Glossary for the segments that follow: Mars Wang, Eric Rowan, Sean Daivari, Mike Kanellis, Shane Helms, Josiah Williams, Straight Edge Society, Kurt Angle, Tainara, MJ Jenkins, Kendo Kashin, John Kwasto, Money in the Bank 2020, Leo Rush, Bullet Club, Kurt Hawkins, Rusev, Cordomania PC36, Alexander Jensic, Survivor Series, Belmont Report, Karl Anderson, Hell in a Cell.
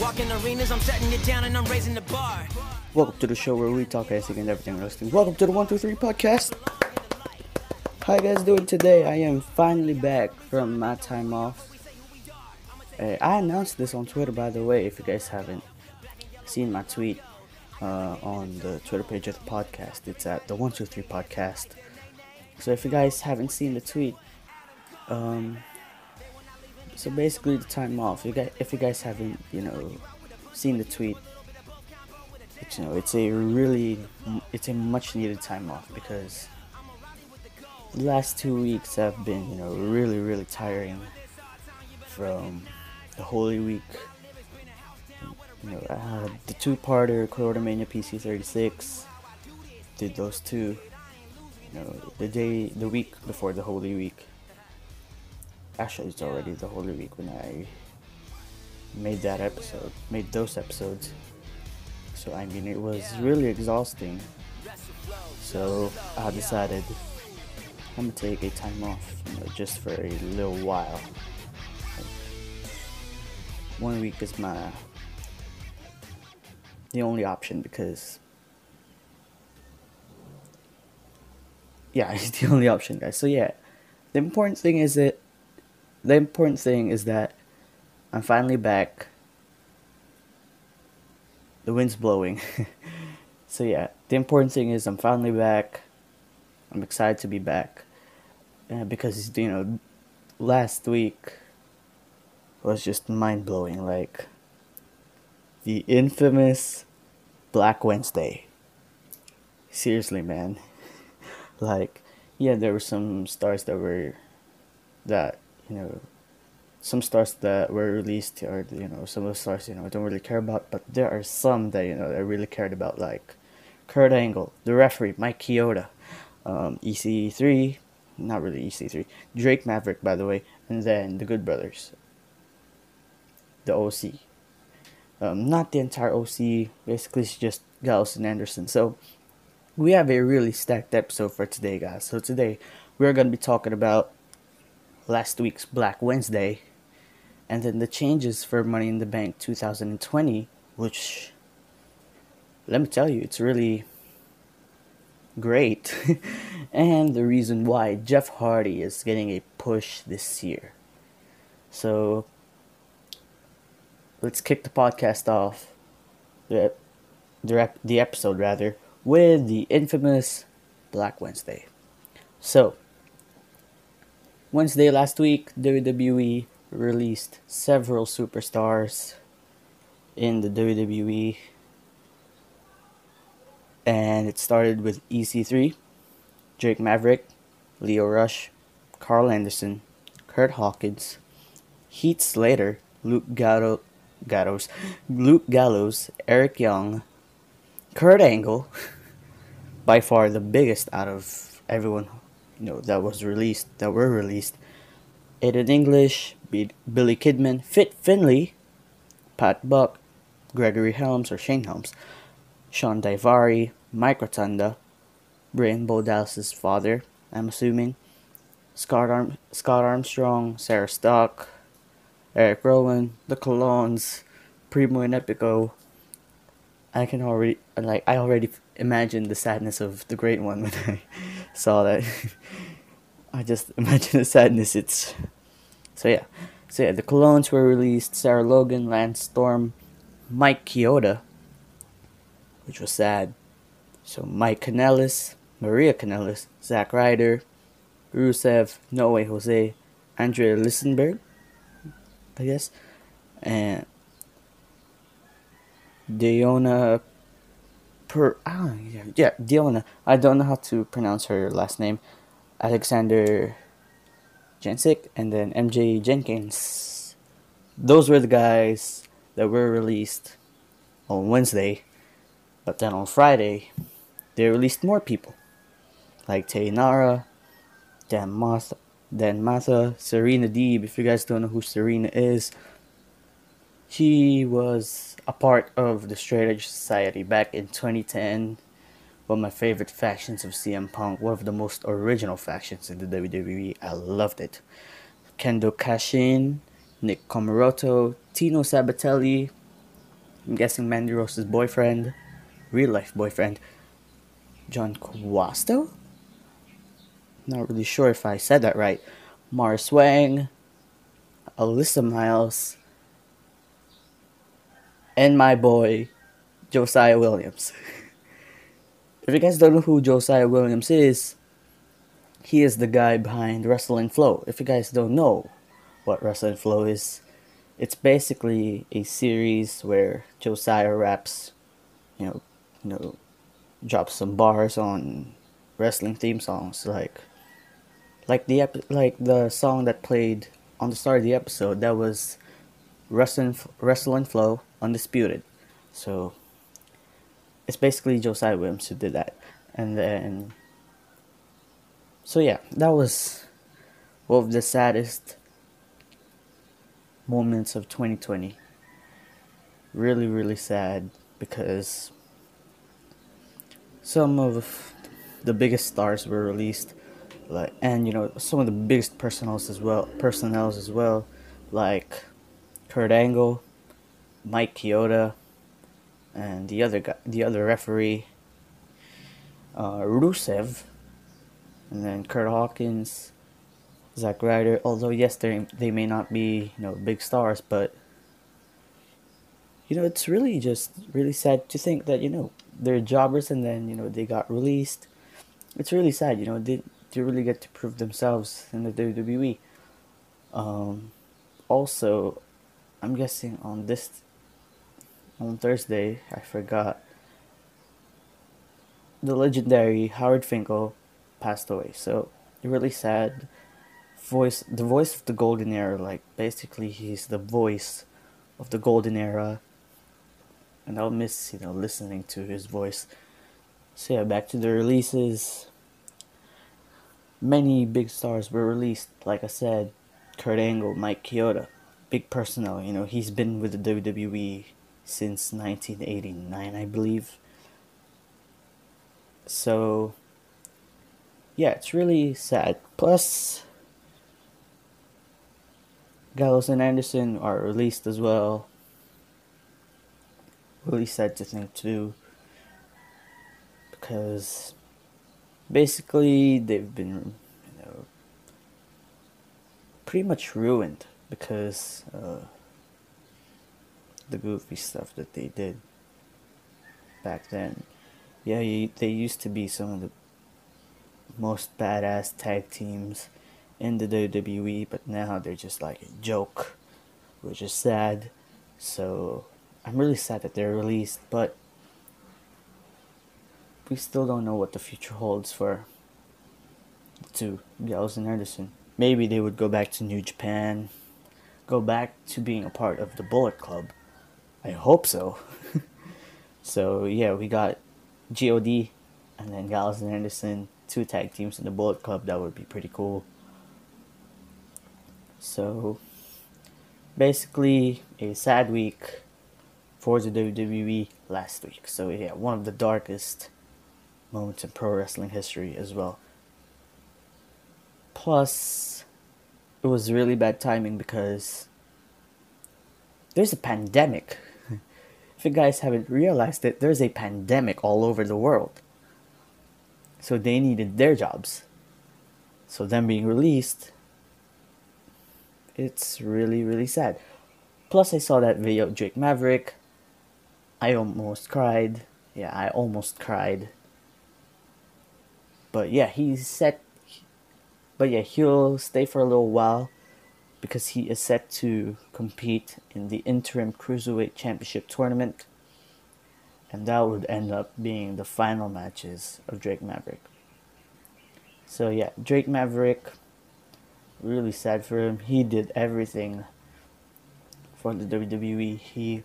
Walking arenas, I'm setting it down and I'm raising the bar. Welcome to the show where we talk wrestling and everything wrestling. Welcome to the 1-2-3 Podcast. How you guys doing today? I am finally back from my time off. I announced this on Twitter, by the way, if you guys haven't seen my tweet on the Twitter page of the podcast. It's at the 1-2-3 Podcast. So if you guys haven't seen the tweet, so basically the time off, if you guys haven't, seen the tweet, it's a much needed time off, because the last 2 weeks have been, really, really tiring from the Holy Week. I had the two-parter, Cordomania PC36, did those two, the week before the Holy Week. Actually, it's already the Holy Week when I made that episode, made those episodes. So, it was really exhausting. So, I decided I'm going to take a time off, just for a little while. Like, 1 week is the only option, because it's the only option, guys. So, the important thing is that I'm finally back. The wind's blowing. So the important thing is I'm finally back. I'm excited to be back. Because, last week was just mind-blowing. Like, the infamous Black Wednesday. Seriously, man. There were some stars some stars that were released, or some of the stars I don't really care about, but there are some that I really cared about, like Kurt Angle, the referee, Mike Chioda, EC3, not really EC3, Drake Maverick, by the way, and then the Good Brothers, the OC, not the entire OC, basically it's just Gallows and Anderson. So we have a really stacked episode for today, guys. So today we're gonna be talking about last week's Black Wednesday, and then the changes for Money in the Bank 2020, which, let me tell you, it's really great, and the reason why Jeff Hardy is getting a push this year. So, let's kick the podcast off, the episode rather, with the infamous Black Wednesday. So, Wednesday last week, WWE released several superstars in the WWE, and it started with EC3, Drake Maverick, Leo Rush, Karl Anderson, Kurt Hawkins, Heath Slater, Luke Gallows, Eric Young, Kurt Angle, by far the biggest out of everyone that were released, Aiden English, Billy Kidman, Fit Finley, Pat Buck, Gregory Helms or Shane Helms, Sean Daivari, Mike Rotunda, Rainbow Dallas's father, I'm assuming, Scott Armstrong, Sarah Stock, Eric Rowan, The Colognes, Primo and Epico. I already imagined the sadness of the Great One when I saw that. I just imagine the sadness. The Colognes were released, Sarah Logan, Lance Storm, Mike Chioda, which was sad. So Mike Kanellis, Maria Kanellis, Zack Ryder, Rusev, No Way Jose, Andrea Listenberg, I guess, and Diona, I don't know how to pronounce her last name, Alexander Jensic, and then MJ Jenkins. Those were the guys that were released on Wednesday, but then on Friday, they released more people, like Tainara, Dan Martha, Serena Deeb. If you guys don't know who Serena is, she was a part of the Straight Edge Society back in 2010, one of my favorite factions of CM Punk, one of the most original factions in the WWE. I loved it. Kendo Kashin, Nick Comoroto, Tino Sabatelli, I'm guessing Mandy Rose's boyfriend, real-life boyfriend, John Kwasto? Not really sure if I said that right. Mars Wang, Alyssa Miles, and my boy, Josiah Williams. If you guys don't know who Josiah Williams is, he is the guy behind Wrestling Flow. If you guys don't know what Wrestling Flow is, it's basically a series where Josiah raps, drops some bars on wrestling theme songs, like the song that played on the start of the episode. That was Wrestling Flow Undisputed. So it's basically Josiah Williams who did that. And then, so yeah, that was one of the saddest moments of 2020. Really, really sad, because some of the biggest stars were released, some of the biggest personnels as well, like Kurt Angle, Mike Chioda, and the other referee, Rusev, and then Kurt Hawkins, Zack Ryder. Although yes, they may not be big stars, but it's really just really sad to think that they're jobbers, and then they got released. It's really sad, they really get to prove themselves in the WWE. Also, I'm guessing on Thursday, I forgot, the legendary Howard Finkel passed away. So really sad. The voice of the golden era. Basically, he's the voice of the golden era, and I'll miss listening to his voice. So yeah, back to the releases. Many big stars were released. Like I said, Kurt Angle, Mike Chioda, big personnel. He's been with the WWE since 1989, I believe. So yeah, it's really sad. Plus, Gallows and Anderson are released as well. Really sad to think too, because basically they've been pretty much ruined because the goofy stuff that they did back then. Yeah, they used to be some of the most badass tag teams in the WWE, but now they're just like a joke, which is sad. So I'm really sad that they're released, but we still don't know what the future holds for the two, Gallows and Anderson. Maybe they would go back to New Japan, go back to being a part of the Bullet Club. I hope so. So yeah, we got GOD and then Gallows and Anderson, two tag teams in the Bullet Club. That would be pretty cool. So basically, a sad week for the WWE last week. So yeah, one of the darkest moments in pro wrestling history as well. Plus, it was really bad timing because there's a pandemic. If you guys haven't realized it, there's a pandemic all over the world. So they needed their jobs. So them being released, it's really, really sad. Plus, I saw that video of Drake Maverick. I almost cried. Yeah, I almost cried. But yeah, he'll stay for a little while, because he is set to compete in the interim Cruiserweight Championship tournament, and that would end up being the final matches of Drake Maverick. So yeah, Drake Maverick, really sad for him. He did everything for the WWE. He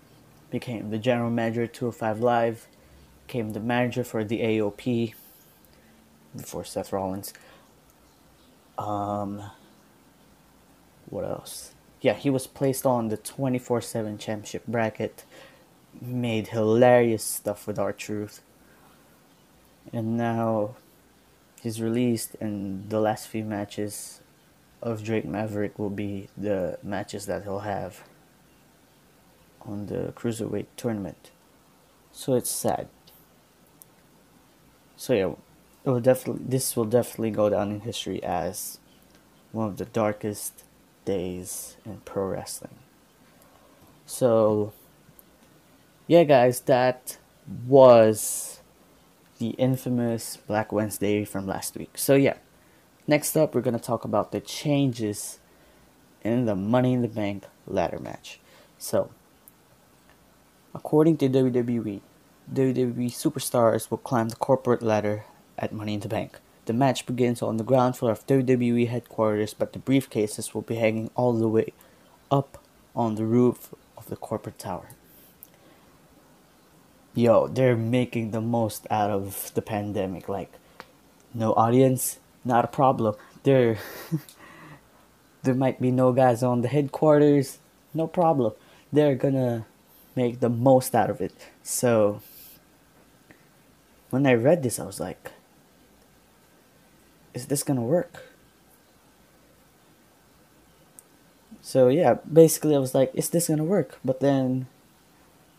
became the general manager at 205 Live, became the manager for the AOP before Seth Rollins. What else? Yeah, he was placed on the 24/7 championship bracket, made hilarious stuff with R-Truth, and now he's released, and the last few matches of Drake Maverick will be the matches that he'll have on the Cruiserweight tournament. So it's sad. So yeah, this will definitely go down in history as one of the darkest days in pro wrestling. So yeah, guys, that was the infamous Black Wednesday from last week. So yeah, next up we're going to talk about the changes in the Money in the Bank ladder match. So, according to WWE, WWE superstars will climb the corporate ladder at Money in the Bank. The match begins on the ground floor of WWE headquarters, but the briefcases will be hanging all the way up on the roof of the corporate tower. Yo, they're making the most out of the pandemic. Like, no audience, not a problem. There might be no guys on the headquarters, no problem. They're gonna make the most out of it. So, when I read this, I was like, is this gonna work? So yeah, basically I was like, is this gonna work? But then,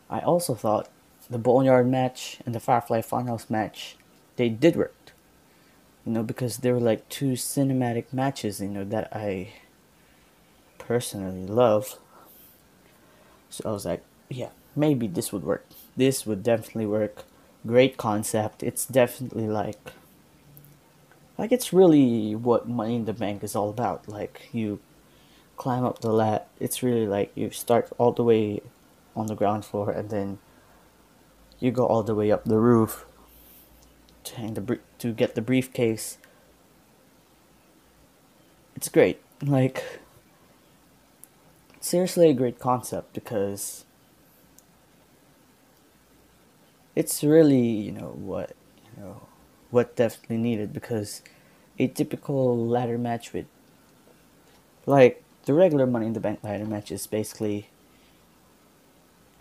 I also thought, the Boneyard match and the Firefly Funhouse match, they did work. You know, because they were like two cinematic matches, you know, that I personally love. So I was like, yeah, maybe this would work. This would definitely work. Great concept. It's definitely like it's really what Money in the Bank is all about. Like, you climb up the ladder. It's really like you start all the way on the ground floor and then you go all the way up the roof to hang to get the briefcase. It's great. Like, seriously a great concept, because it's really, what definitely needed, because a typical ladder match with, like, the regular Money in the Bank ladder match is basically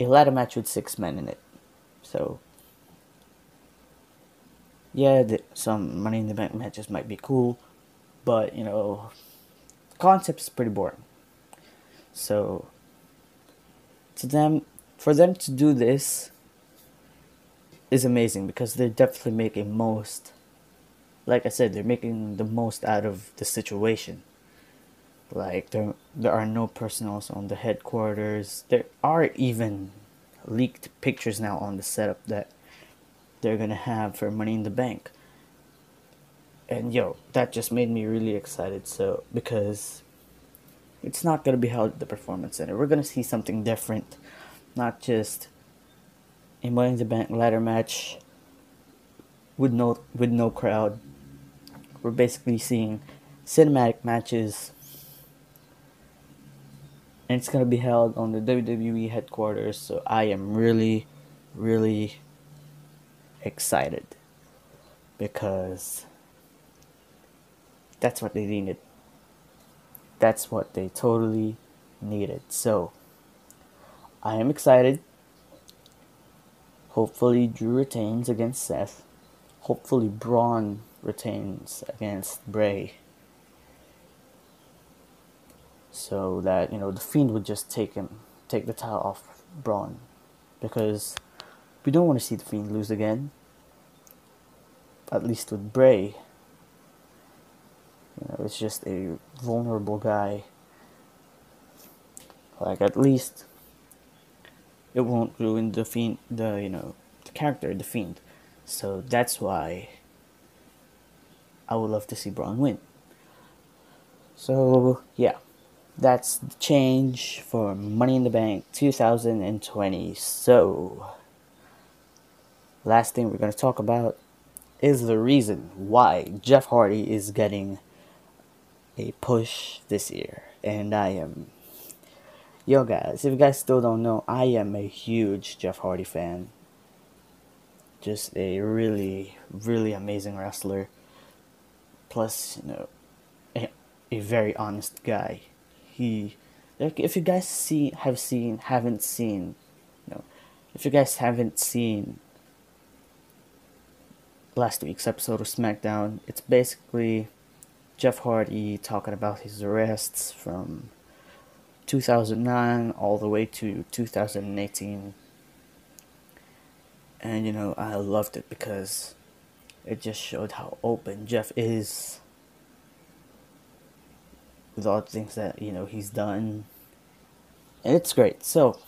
a ladder match with 6 men in it. So, yeah, some Money in the Bank matches might be cool, but, the concept's pretty boring. So, for them to do this is amazing, because they're definitely making most, like I said, they're making the most out of the situation. Like, there are no personals on the headquarters. There are even leaked pictures now on the setup that they're gonna have for Money in the Bank, and yo, that just made me really excited. So, because it's not gonna be held at the Performance Center, we're gonna see something different, not just a Money in the Bank ladder match with no crowd. We're basically seeing cinematic matches. And it's going to be held on the WWE headquarters, so I am really, really excited, because that's what they needed. That's what they totally needed. So, I am excited. Hopefully Drew retains against Seth. Hopefully Braun retains against Bray. So that, the Fiend would just take the title off Braun, because we don't want to see the Fiend lose again. At least with Bray, it's just a vulnerable guy. Like, at least it won't ruin the Fiend, the character, the Fiend. So that's why I would love to see Braun win. So yeah. That's the change for Money in the Bank 2020. So, last thing we're going to talk about is the reason why Jeff Hardy is getting a push this year. And yo guys, if you guys still don't know, I am a huge Jeff Hardy fan. Just a really, really amazing wrestler. Plus, a very honest guy. If you guys haven't seen last week's episode of SmackDown, it's basically Jeff Hardy talking about his arrests from 2009 all the way to 2018. And, you know, I loved it because it just showed how open Jeff is with all the things that, you know, he's done. And it's great. So,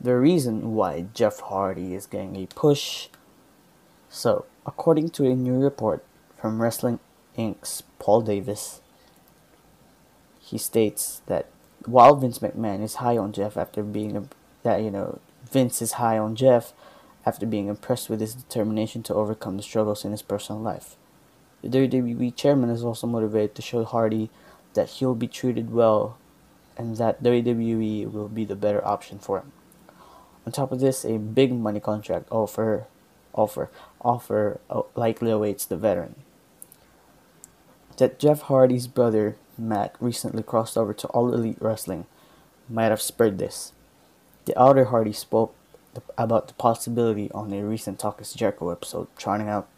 the reason why Jeff Hardy is getting a push. So, according to a new report from Wrestling Inc.'s Paul Davis, he states that while Vince McMahon is high on Jeff after being, after being impressed with his determination to overcome the struggles in his personal life. The WWE chairman is also motivated to show Hardy that he'll be treated well and that WWE will be the better option for him. On top of this, a big money contract offer likely awaits the veteran. That Jeff Hardy's brother, Matt, recently crossed over to All Elite Wrestling might have spurred this. The outer Hardy spoke about the possibility on a recent Talk Is Jericho episode, trying out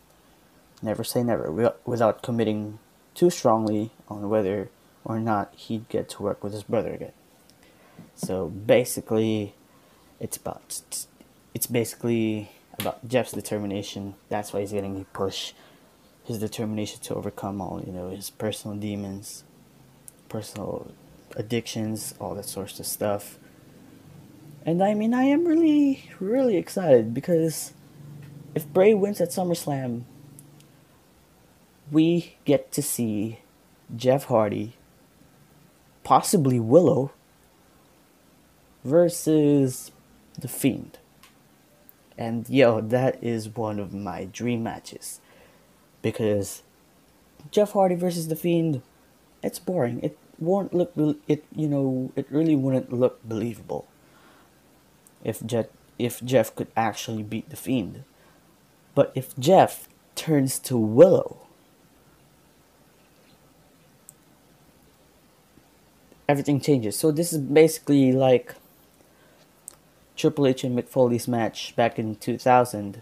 never say never without committing too strongly on whether or not he'd get to work with his brother again. So basically, it's basically about Jeff's determination. That's why he's getting a push. His determination to overcome all, you know, his personal demons, personal addictions, all that sorts of stuff. And I mean, I am really, really excited because if Bray wins at SummerSlam, we get to see Jeff Hardy, possibly Willow, versus The Fiend. And yo, that is one of my dream matches. Because Jeff Hardy versus The Fiend, it's boring. It won't look, it really wouldn't look believable. If Jeff could actually beat The Fiend. But if Jeff turns to Willow, everything changes. So this is basically like Triple H and Mick Foley's match back in 2000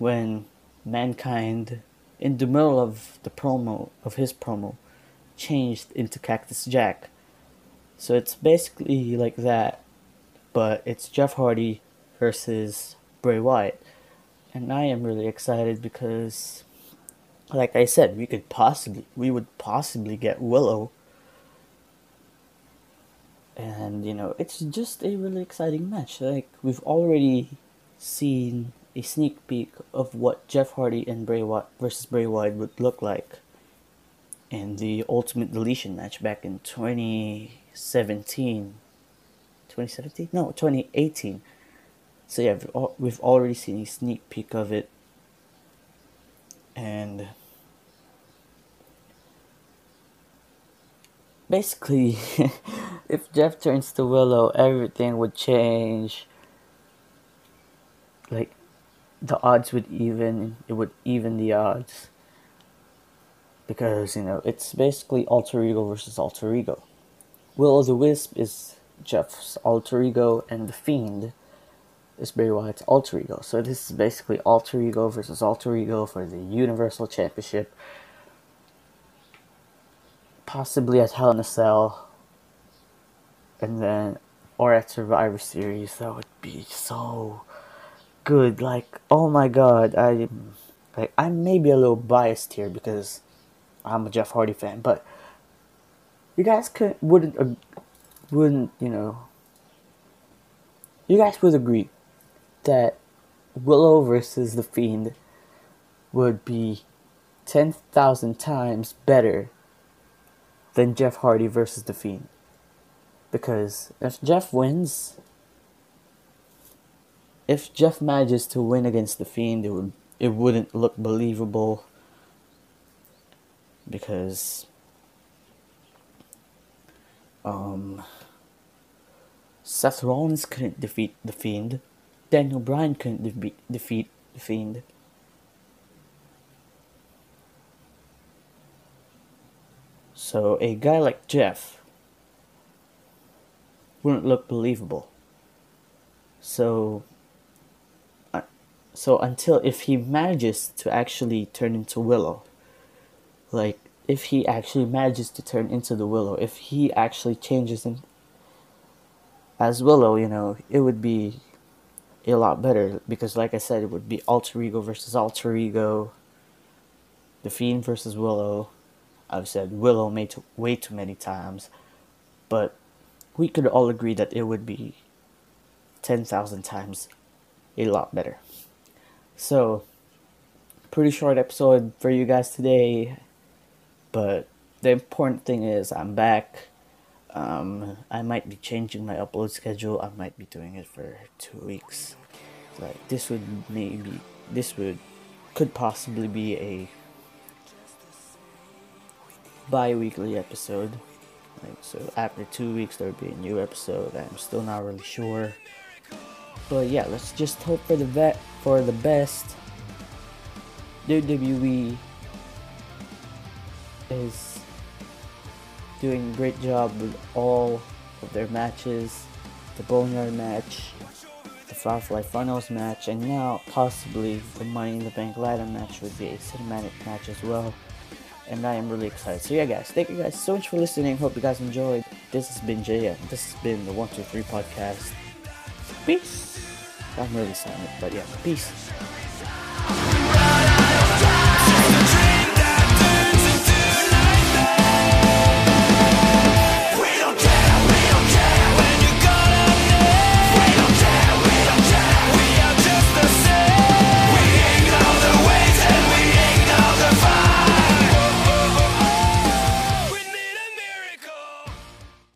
when Mankind, in the middle of the promo, of his promo, changed into Cactus Jack. So it's basically like that. But it's Jeff Hardy versus Bray Wyatt. And I am really excited because, like I said, we would possibly get Willow. And, you know, it's just a really exciting match. Like, we've already seen a sneak peek of what Jeff Hardy and Bray Wyatt versus Bray Wyatt would look like in the Ultimate Deletion match back in 2018. So yeah, we've already seen a sneak peek of it, and basically, if Jeff turns to Willow, everything would change. Like, the odds would even, it would even the odds, because, you know, it's basically alter ego versus alter ego. Willow the Wisp is Jeff's alter ego, and The Fiend is Bray Wyatt's alter ego. So this is basically alter ego versus alter ego for the Universal Championship, possibly at Hell in a Cell, and then, or at Survivor Series. That would be so good. Like, oh my God, I may be a little biased here because I'm a Jeff Hardy fan, but you guys would agree that Willow versus The Fiend would be 10,000 times better than Jeff Hardy versus The Fiend. Because if Jeff manages to win against The Fiend, it wouldn't look believable, because Seth Rollins couldn't defeat The Fiend. Daniel Bryan couldn't defeat The Fiend. So a guy like Jeff wouldn't look believable. So if he manages to actually turn into Willow, like if he actually manages to turn into the Willow, if he actually changes in as Willow, you know, it would be a lot better, because like I said, it would be alter ego versus alter ego, the Fiend versus Willow. I've said Willow way too many times, but we could all agree that it would be 10,000 times a lot better. So, pretty short episode for you guys today, but the important thing is I'm back. I might be changing my upload schedule. I might be doing it for 2 weeks. Like this could possibly be a bi-weekly episode. Like, so after 2 weeks there would be a new episode. I'm still not really sure, but yeah, let's just hope for the best. WWE is doing a great job with all of their matches, the Boneyard match, the Firefly Funnels match, and now possibly the Money in the Bank ladder match would be a cinematic match as well, and I am really excited. So yeah guys, thank you guys so much for listening, hope you guys enjoyed. This has been JM, this has been the 1-2-3 Podcast. Peace! I'm really silent, but yeah, peace!